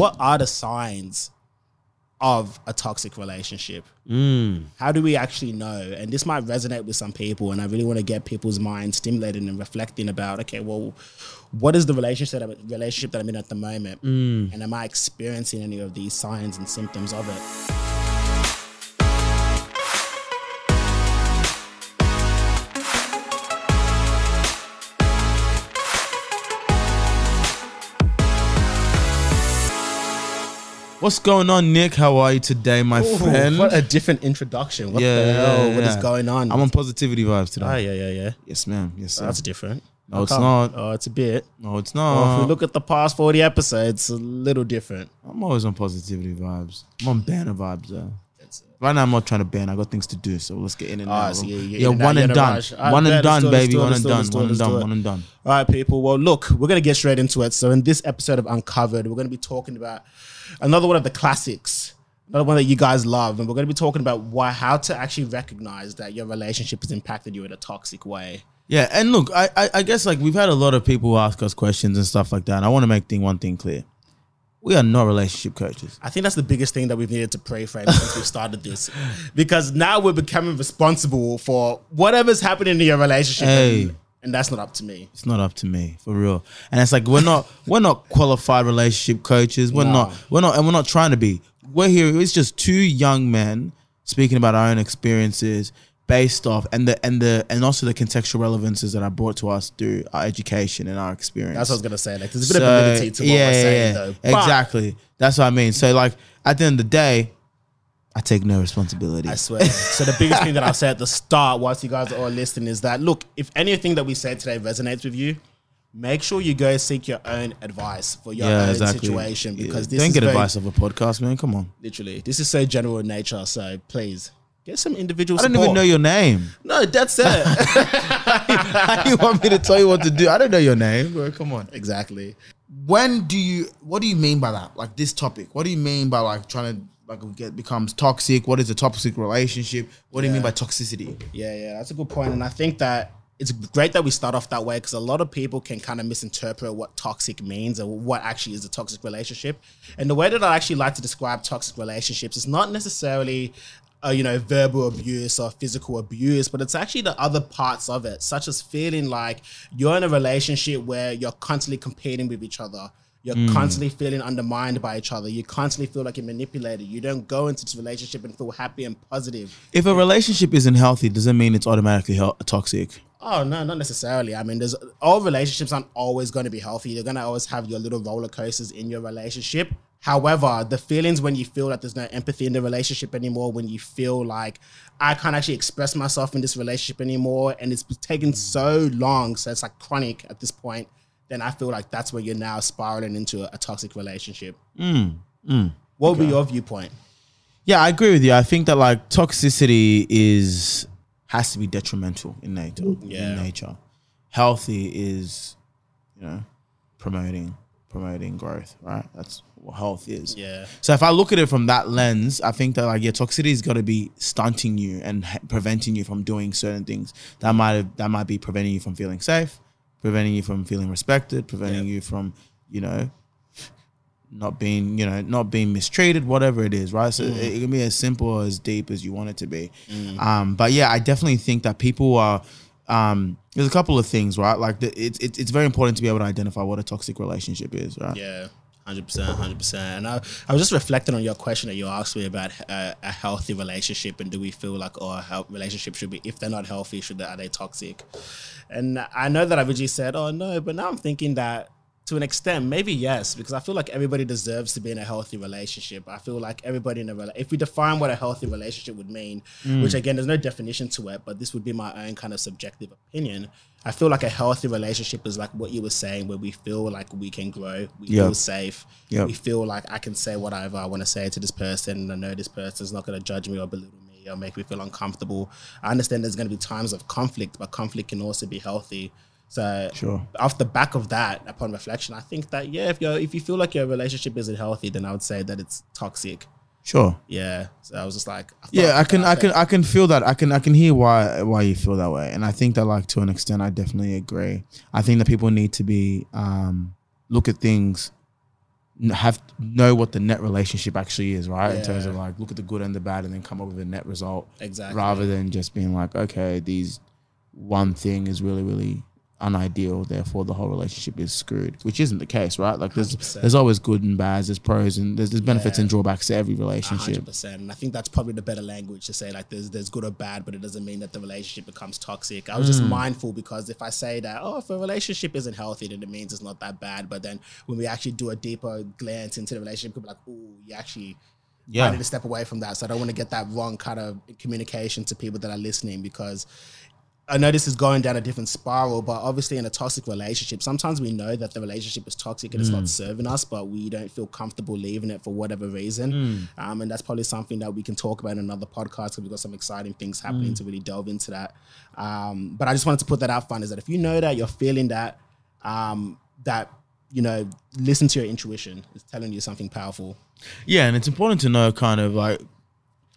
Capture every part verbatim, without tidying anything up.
what are the signs of a toxic relationship? Mm. How do we actually know? And this might resonate with some people, and I really want to get people's minds stimulated and reflecting about, okay, well, what is the relationship that, relationship that I'm in at the moment? Mm. And am I experiencing any of these signs and symptoms of it? What's going on, Nick? How are you today, my Ooh, friend? What a different introduction. What yeah, the hell? Yeah, yeah. What is going on? I'm on positivity vibes today. Oh, yeah, yeah, yeah. Yes, ma'am. Yes, oh, that's different. No, I it's can't. not. Oh, it's a bit. No, it's not. Well, if we look at the past forty episodes, it's a little different. I'm always on positivity vibes. I'm on banner vibes, though. That's it. Right now, I'm not trying to ban. I got things to do, so let's get in and out. So yeah, yeah in one, and done. one and done. One and done, baby. One and done. One and done. One and done. All right, people. Well, look, we're going to get straight into it. So in this episode of Uncovered, we're going to be talking about another one of the classics, another one that you guys love, and we're going to be talking about why, how to actually recognize that your relationship has impacted you in a toxic way. Yeah, and look, I, I, I guess like we've had a lot of people ask us questions and stuff like that, and I want to make thing one thing clear: we are not relationship coaches. I think that's the biggest thing that we've needed to pray for since we started this, because now we're becoming responsible for whatever's happening in your relationship. Hey. And that's not up to me. It's not up to me, for real. And it's like we're not we're not qualified relationship coaches. We're no. not we're not and we're not trying to be. We're here. It's just two young men speaking about our own experiences based off and the and the and also the contextual relevances that are brought to us through our education and our experience. That's what I was gonna say. Like there's a bit so, of validity to what yeah, we're saying yeah, though. Exactly. That's what I mean. So like at the end of the day, I take no responsibility. I swear. So the biggest thing that I'll say at the start whilst you guys are all listening is that, look, if anything that we said today resonates with you, make sure you go seek your own advice for your yeah, own exactly. situation. Because yeah. this Don't is get very, advice of a podcast, man. Come on. Literally. This is so general in nature. So please, get some individual support. I don't even know your name. No, that's it. How do you want me to tell you what to do? I don't know your name, bro. Come on. Exactly. When do you, what do you mean by that? Like this topic. What do you mean by like trying to, like it get, becomes toxic? What is a toxic relationship? What yeah. do you mean by toxicity? Yeah, yeah, that's a good point. And I think that it's great that we start off that way, because a lot of people can kind of misinterpret what toxic means and what actually is a toxic relationship. And the way that I actually like to describe toxic relationships is not necessarily uh, you know, verbal abuse or physical abuse, but it's actually the other parts of it, such as feeling like you're in a relationship where you're constantly competing with each other. You're mm. constantly feeling undermined by each other. You constantly feel like you're manipulated. You don't go into this relationship and feel happy and positive. If a relationship isn't healthy, does it mean it's automatically he- toxic? Oh, no, not necessarily. I mean, there's all relationships aren't always going to be healthy. You're going to always have your little roller coasters in your relationship. However, the feelings when you feel that there's no empathy in the relationship anymore, when you feel like I can't actually express myself in this relationship anymore, and it's taken so long, so it's like chronic at this point, then I feel like that's where you're now spiraling into a, a toxic relationship. Mm, mm, what would okay. be your viewpoint? Yeah, I agree with you. I think that like toxicity is has to be detrimental in nature. Yeah. In nature, healthy is, you know, promoting promoting growth. Right, that's what health is. Yeah. So if I look at it from that lens, I think that like yeah, toxicity's got to be stunting you and ha- preventing you from doing certain things that might have, that might be preventing you from feeling safe, preventing you from feeling respected, preventing yeah. you from, you know, not being, you know, not being mistreated, whatever it is, right? So mm. it, it can be as simple or as deep as you want it to be. Mm. Um, but yeah, I definitely think that people are, um, there's a couple of things, right? Like the, it, it, it's very important to be able to identify what a toxic relationship is, right? Yeah, one hundred percent, one hundred percent. And I, I was just reflecting on your question that you asked me about uh, a healthy relationship, and do we feel like, oh, how relationships should be, if they're not healthy, should they, are they toxic? And I know that I've originally said, oh, no, but now I'm thinking that to an extent, maybe yes, because I feel like everybody deserves to be in a healthy relationship. I feel like everybody in a relationship, if we define what a healthy relationship would mean, mm. which again, there's no definition to it, but this would be my own kind of subjective opinion. I feel like a healthy relationship is like what you were saying, where we feel like we can grow, we yep. feel safe, yep. we feel like I can say whatever I want to say to this person, and I know this person's not going to judge me or belittle me or make me feel uncomfortable. I understand there's going to be times of conflict, but conflict can also be healthy. So sure. off the back of that, upon reflection, I think that, yeah, if you if you feel like your relationship isn't healthy, then I would say that it's toxic. Sure. Yeah. So I was just like, I yeah, I can, I can, I can feel that. I can, I can hear why, why you feel that way. And I think that, like, to an extent, I definitely agree. I think that people need to be um, look at things have know what the net relationship actually is, right? Yeah. In terms of like, look at the good and the bad and then come up with a net result. Exactly. Rather than just being like, okay, these one thing is really, really unideal, therefore the whole relationship is screwed, which isn't the case, right? Like there's one hundred percent. There's always good and bads, there's pros and there's, there's benefits yeah. and drawbacks to every relationship. one hundred percent. And I think that's probably the better language to say, like there's there's good or bad, but it doesn't mean that the relationship becomes toxic. I was mm. just mindful, because if I say that, oh, if a relationship isn't healthy, then it means it's not that bad. But then when we actually do a deeper glance into the relationship, people are like, oh, you actually... Yeah. I need to step away from that. So I don't want to get that wrong kind of communication to people that are listening, because I know this is going down a different spiral, but obviously in a toxic relationship, sometimes we know that the relationship is toxic and mm. it's not serving us, but we don't feel comfortable leaving it for whatever reason. Mm. Um, and that's probably something that we can talk about in another podcast, because we've got some exciting things happening mm. to really delve into that. Um, but I just wanted to put that out front, is that if you know that you're feeling that, um, that, you know, listen to your intuition. It's telling you something powerful. Yeah, and it's important to know kind of like,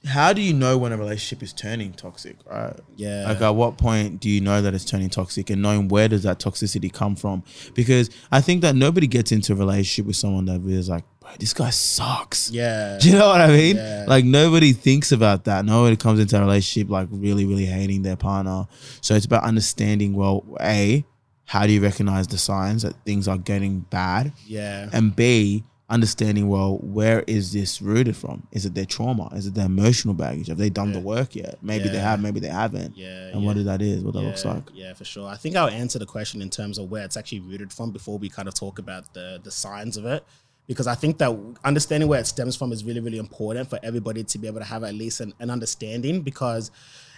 how do you know when a relationship is turning toxic, right? Yeah. Like at what point do you know that it's turning toxic, and knowing where does that toxicity come from? Because I think that nobody gets into a relationship with someone that is like, bro, this guy sucks. Yeah. Do you know what I mean? Yeah. Like nobody thinks about that. Nobody comes into a relationship like really, really hating their partner. So it's about understanding, well, A, how do you recognize the signs that things are getting bad? Yeah. And B, understanding, well, where is this rooted from? Is it their trauma? Is it their emotional baggage? Have they done yeah. the work yet? Maybe yeah. they have, maybe they haven't. Yeah, and yeah. what that is, what that yeah, looks like. Yeah, for sure. I think I'll answer the question in terms of where it's actually rooted from before we kind of talk about the the signs of it. Because I think that understanding where it stems from is really, really important for everybody to be able to have at least an, an understanding, because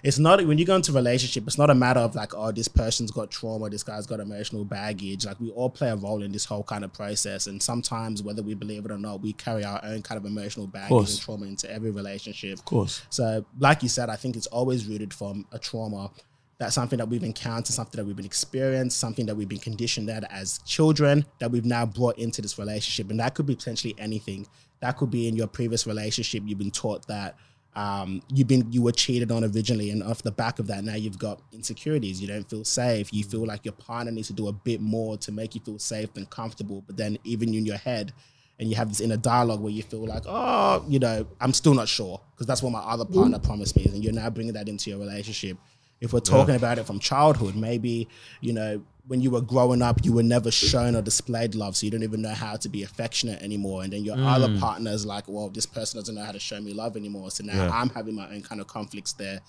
it's not, when you go into a relationship, it's not a matter of like, oh, this person's got trauma, this guy's got emotional baggage. Like we all play a role in this whole kind of process. And sometimes, whether we believe it or not, we carry our own kind of emotional baggage and trauma into every relationship. Of course. So like you said, I think it's always rooted from a trauma. That's something that we've encountered, something that we've been experienced, something that we've been conditioned at as children that we've now brought into this relationship. And that could be potentially anything. That could be in your previous relationship, you've been taught that um, you've been you were cheated on originally, and off the back of that, now you've got insecurities. You don't feel safe. You feel like your partner needs to do a bit more to make you feel safe and comfortable. But then even in your head, and you have this inner dialogue where you feel like, oh, you know, I'm still not sure, because that's what my other partner promised me. And you're now bringing that into your relationship. If we're talking yeah. about it from childhood, maybe, you know, when you were growing up, you were never shown or displayed love, so you don't even know how to be affectionate anymore. And then your mm. other partner is like, well, this person doesn't know how to show me love anymore, so now yeah. I'm having my own kind of conflicts there.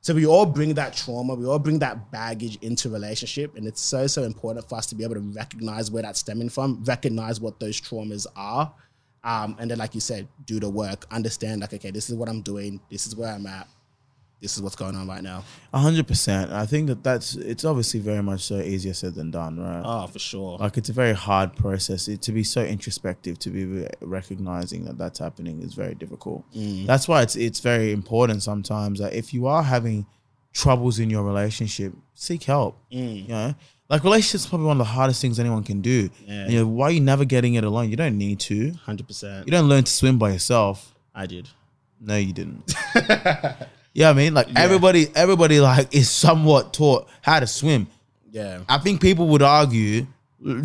So we all bring that trauma, we all bring that baggage into relationship, and it's so, so important for us to be able to recognize where that's stemming from, recognize what those traumas are. Um, and then, like you said, do the work, understand like, okay, this is what I'm doing, this is where I'm at, this is what's going on right now. A hundred percent. I think that that's, it's obviously very much so easier said than done, right? Oh, for sure. Like it's a very hard process. It, to be so introspective, to be re- recognizing that that's happening is very difficult. Mm. That's why it's it's very important sometimes that if you are having troubles in your relationship, seek help. Mm. You know, like relationships is probably one of the hardest things anyone can do. Yeah. You know, why are you navigating it alone? You don't need to. one hundred percent. You don't learn to swim by yourself. I did. No, you didn't. Yeah, you know I mean, like yeah. everybody, everybody like is somewhat taught how to swim. Yeah, I think people would argue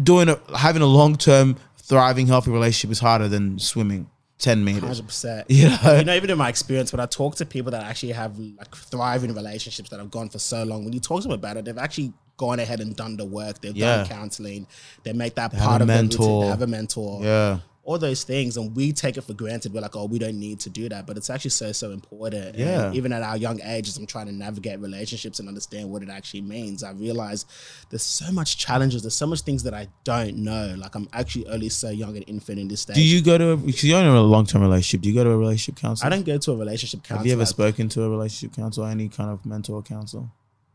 doing a, having a long term, thriving, healthy relationship is harder than swimming ten meters. Hundred percent. Yeah, you know, even in my experience, when I talk to people that actually have like thriving relationships that have gone for so long, when you talk to them about it, they've actually gone ahead and done the work. They've yeah. done counseling. They make that they part of their routine. They have a mentor. Yeah. All those things, and we take it for granted. We're like, oh, we don't need to do that, but it's actually so, so important. Yeah. And even at our young ages, I'm trying to navigate relationships and understand what it actually means. I realize there's so much challenges. There's so much things that I don't know. Like I'm actually only so young and infant in this stage. Do you go to, a, because you're in a long-term relationship, do you go to a relationship counselor? I don't go to a relationship counselor. Have you ever spoken to a relationship counselor, any kind of mentor or counselor?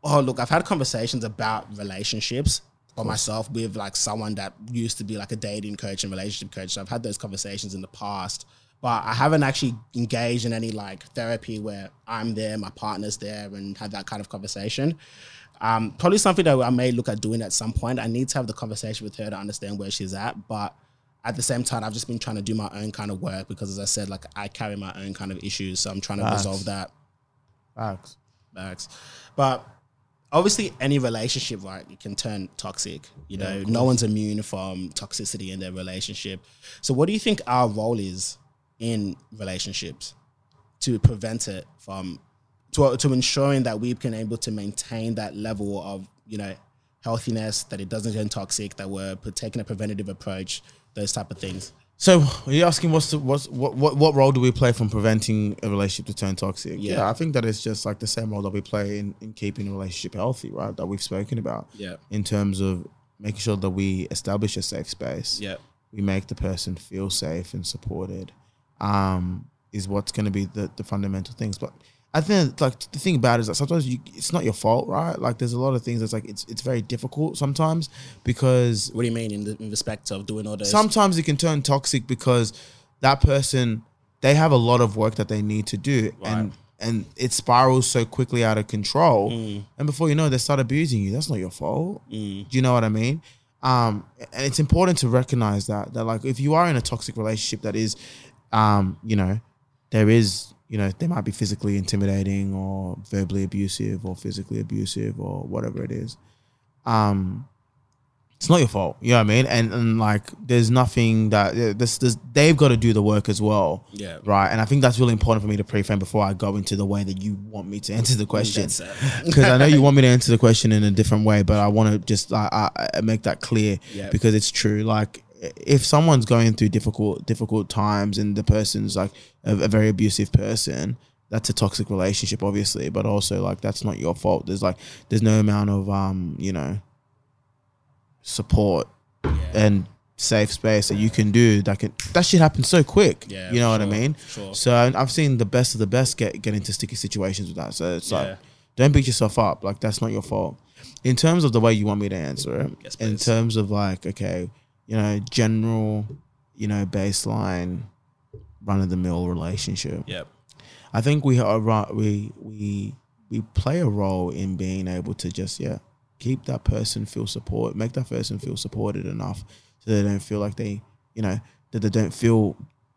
Oh, look, I've had conversations about relationships. By myself with like someone that used to be like a dating coach and relationship coach. So I've had those conversations in the past, but I haven't actually engaged in any like therapy where I'm there, my partner's there, and had that kind of conversation. Um, probably something that I may look at doing at some point. I need to have the conversation with her to understand where she's at, but at the same time, I've just been trying to do my own kind of work because, as I said, like I carry my own kind of issues, so I'm trying to Facts. resolve that. Facts. Facts. But obviously any relationship, right, it can turn toxic. You know, yeah, no one's immune from toxicity in their relationship. So what do you think our role is in relationships to prevent it from, to, to ensuring that we've been able to maintain that level of, you know, healthiness, that it doesn't turn toxic, that we're taking a preventative approach, those type of things? So you're asking what's the, what's, what, what what role do we play from preventing a relationship to turn toxic? Yeah, yeah I think that it's just like the same role that we play in, in keeping a relationship healthy, right? That we've spoken about. Yeah. In terms of making sure that we establish a safe space. Yeah. We make the person feel safe and supported. Um, is what's going to be the, the fundamental things. But I think like the thing about it is that sometimes you, it's not your fault, right? Like there's a lot of things that's like, it's it's very difficult sometimes because... What do you mean in, the, in respect of doing all those? Sometimes it can turn toxic because that person, they have a lot of work that they need to do, right. and and it spirals so quickly out of control. Mm. And before you know it, they start abusing you. That's not your fault. Mm. Do you know what I mean? Um, and it's important to recognize that, that like if you are in a toxic relationship that is, um, you know, there is... you know, they might be physically intimidating or verbally abusive or physically abusive or whatever it is. Um, it's not your fault. You know what I mean? And, and like, there's nothing that this, this, they've got to do the work as well. Yeah. Right. And I think that's really important for me to pre-frame before I go into the way that you want me to answer the question. Because I know you want me to answer the question in a different way, but I want to just I, I make that clear, yep. because it's true. Like, if someone's going through difficult difficult times and the person's like a, a very abusive person, that's a toxic relationship, obviously, but also like that's not your fault. There's like there's no amount of um you know support yeah. and safe space that you can do that can that shit happens so quick. Yeah, you know what sure, I mean? Sure. So I've seen the best of the best get get into sticky situations with that. So it's yeah. like don't beat yourself up. Like that's not your fault. In terms of the way you want me to answer it, yes, in terms of like okay. you know, general, you know, baseline, run-of-the-mill relationship. Yep. I think we are we we we play a role in being able to just yeah keep that person feel support, make that person feel supported enough so they don't feel like they you know that they don't feel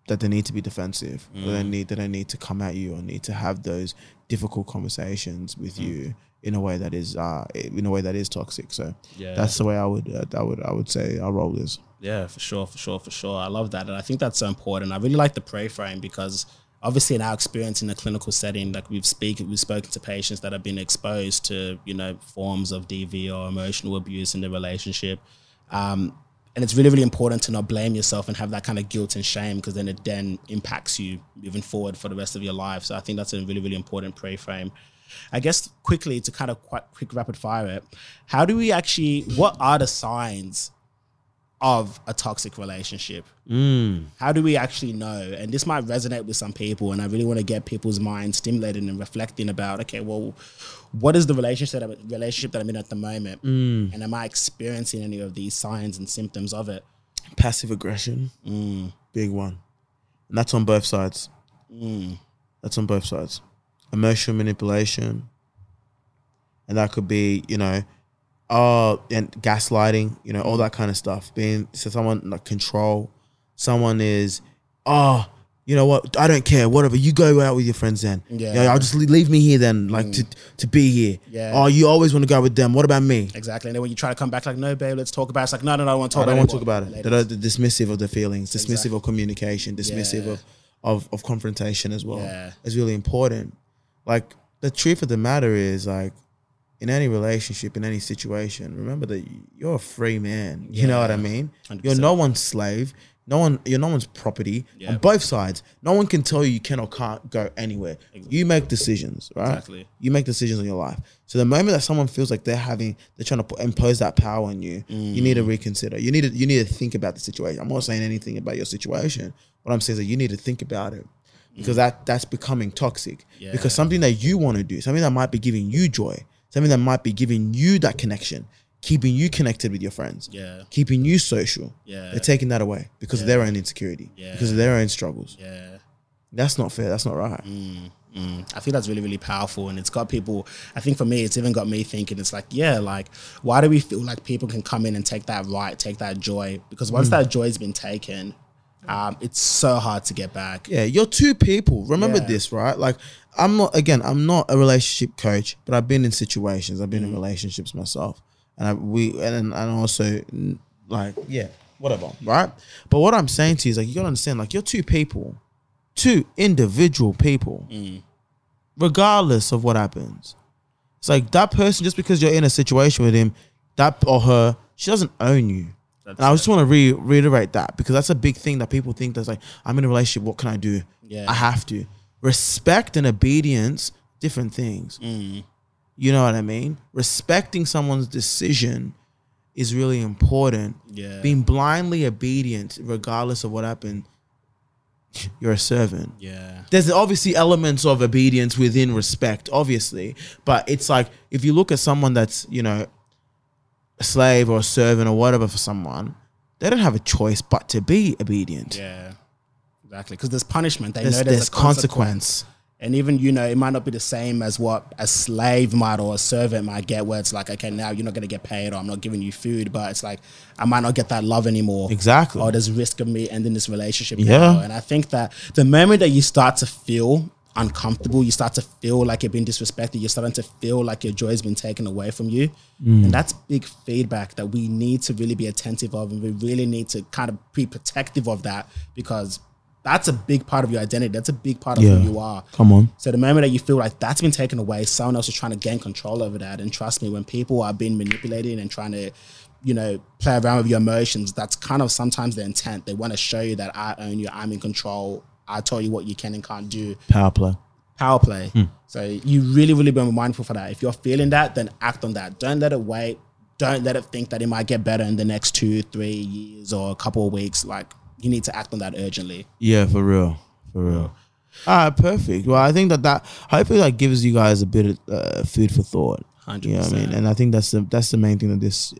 that they need to be defensive, mm. that they need that they need to come at you or need to have those difficult conversations with mm. you in a way that is uh in a way that is toxic. So yeah. that's the way I would uh, I would I would say our role is. Yeah, for sure, for sure, for sure. I love that, and I think that's so important. I really like the pray frame because obviously in our experience in a clinical setting, like we've speak we've spoken to patients that have been exposed to you know forms of D V or emotional abuse in the relationship, um, and it's really really important to not blame yourself and have that kind of guilt and shame because then it then impacts you moving forward for the rest of your life. So I think that's a really really important pray frame. I guess quickly to kind of quite quick rapid fire it, how do we actually, what are the signs of a toxic relationship? Mm. How do we actually know? And this might resonate with some people, and I really want to get people's minds stimulated and reflecting about, okay, well, what is the relationship that, relationship that I'm in at the moment? Mm. And am I experiencing any of these signs and symptoms of it? Passive aggression, mm. big one. And that's on both sides. Mm. That's on both sides. Emotional manipulation, and that could be, you know, uh, and gaslighting, you know, all that kind of stuff. Being, so someone like control, someone is, oh, you know what, I don't care, whatever, you go out with your friends then. Yeah. You know, I'll just leave me here then, like mm. to, to be here. Yeah. Oh, you always want to go with them, what about me? Exactly, and then when you try to come back like, no babe, let's talk about it. It's like, no, no, no, I don't want to talk about it. I don't about want to talk about it. The, the dismissive of the feelings, dismissive exactly. of communication, dismissive yeah. of, of, of confrontation as well. Yeah. It's really important. Like the truth of the matter is like in any relationship, in any situation, remember that you're a free man. You yeah, know what I mean? one hundred percent. You're no one's slave. No one, you're no one's property yeah. on both sides. No one can tell you you can or can't go anywhere. Exactly. You make decisions, right? Exactly. You make decisions in your life. So the moment that someone feels like they're having, they're trying to impose that power on you, mm. you need to reconsider. You need to, you need to think about the situation. I'm not saying anything about your situation. What I'm saying is that you need to think about it. Because that, that's becoming toxic. Yeah. Because something that you want to do, something that might be giving you joy, something that might be giving you that connection, keeping you connected with your friends, yeah. keeping you social, yeah. they're taking that away because yeah. of their own insecurity, yeah. because of their own struggles. Yeah. That's not fair. That's not right. Mm, mm. I think that's really, really powerful. And it's got people, I think for me, it's even got me thinking, it's like, yeah, like, why do we feel like people can come in and take that right, take that joy? Because once mm. that joy has been taken, Um, it's so hard to get back. Yeah, you're two people. Remember yeah. this, right? Like, I'm not, again, I'm not a relationship coach, but I've been in situations. I've been mm. in relationships myself. And I, we, and, and also, like, yeah, whatever, right? But what I'm saying to you is, like, you gotta understand, like, you're two people, two individual people, mm. regardless of what happens. It's like that person, just because you're in a situation with him, that or her, she doesn't own you. That's and I just want to re reiterate that, because that's a big thing that people think, that's like, I'm in a relationship, what can I do? Yeah. I have to. Respect and obedience, different things. Mm. You know what I mean? Respecting someone's decision is really important. Yeah. Being blindly obedient, regardless of what happened, you're a servant. Yeah. There's obviously elements of obedience within respect, obviously. But it's like, if you look at someone that's, you know, a slave or a servant or whatever for someone, they don't have a choice but to be obedient. Yeah, exactly. Because there's punishment. They there's, know there's, there's a consequence. consequence. And even, you know, it might not be the same as what a slave might or a servant might get, where it's like, okay, now you're not going to get paid, or I'm not giving you food, but it's like, I might not get that love anymore. Exactly. Or there's risk of me ending this relationship. Yeah. Now. And I think that the moment that you start to feel uncomfortable, you start to feel like you're being disrespected, you're starting to feel like your joy has been taken away from you. Mm. And that's big feedback that we need to really be attentive of, and we really need to kind of be protective of that, because that's a big part of your identity. That's a big part of yeah. who you are. Come on. So the moment that you feel like that's been taken away, someone else is trying to gain control over that. And trust me, when people are being manipulated and trying to, you know, play around with your emotions, that's kind of sometimes their intent. They want to show you that I own you, I'm in control, I tell you what you can and can't do. Power play. Power play. Hmm. So you really, really be mindful for that. If you're feeling that, then act on that. Don't let it wait. Don't let it think that it might get better in the next two, three years or a couple of weeks. Like, you need to act on that urgently. Yeah, for real. For real. All right, perfect. Well, I think that that hopefully that gives you guys a bit of uh, food for thought. one hundred percent. You know what I mean? And I think that's the, that's the main thing that this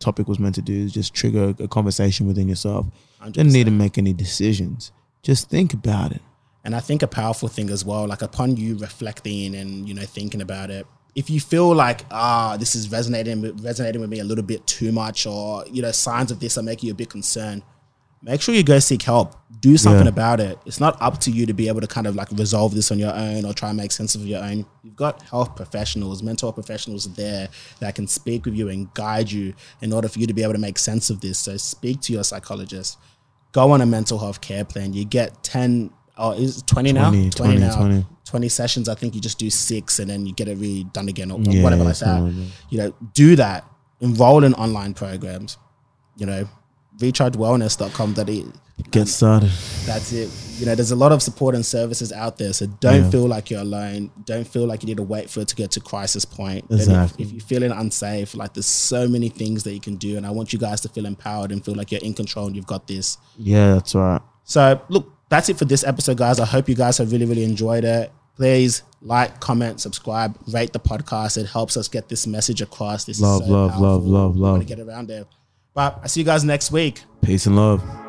topic was meant to do, is just trigger a conversation within yourself. one hundred percent. Don't need to make any decisions. Just think about it. And I think a powerful thing as well, like, upon you reflecting and, you know, thinking about it, if you feel like, ah, this is resonating resonating with me a little bit too much, or, you know, signs of this are making you a bit concerned, make sure you go seek help. Do something yeah. about it. It's not up to you to be able to kind of like resolve this on your own or try and make sense of your own. You've got health professionals, mental professionals there that can speak with you and guide you in order for you to be able to make sense of this. So speak to your psychologist. Go on a mental health care plan. You get ten, oh, is twenty now? twenty, twenty, twenty now. twenty. twenty sessions. I think you just do six and then you get it really done again, or yeah, whatever like that. Like that. You know, do that. Enroll in online programs. You know, recharge wellness dot com. Get started. That's it. You know, there's a lot of support and services out there. So don't yeah. feel like you're alone. Don't feel like you need to wait for it to get to crisis point. Exactly. If, if you're feeling unsafe, like, there's so many things that you can do. And I want you guys to feel empowered and feel like you're in control and you've got this. Yeah, that's right. So look, that's it for this episode, guys. I hope you guys have really, really enjoyed it. Please like, comment, subscribe, rate the podcast. It helps us get this message across. This love, is so love, powerful. love, love, love, love. I want to get around there. But I see you guys next week. Peace and love.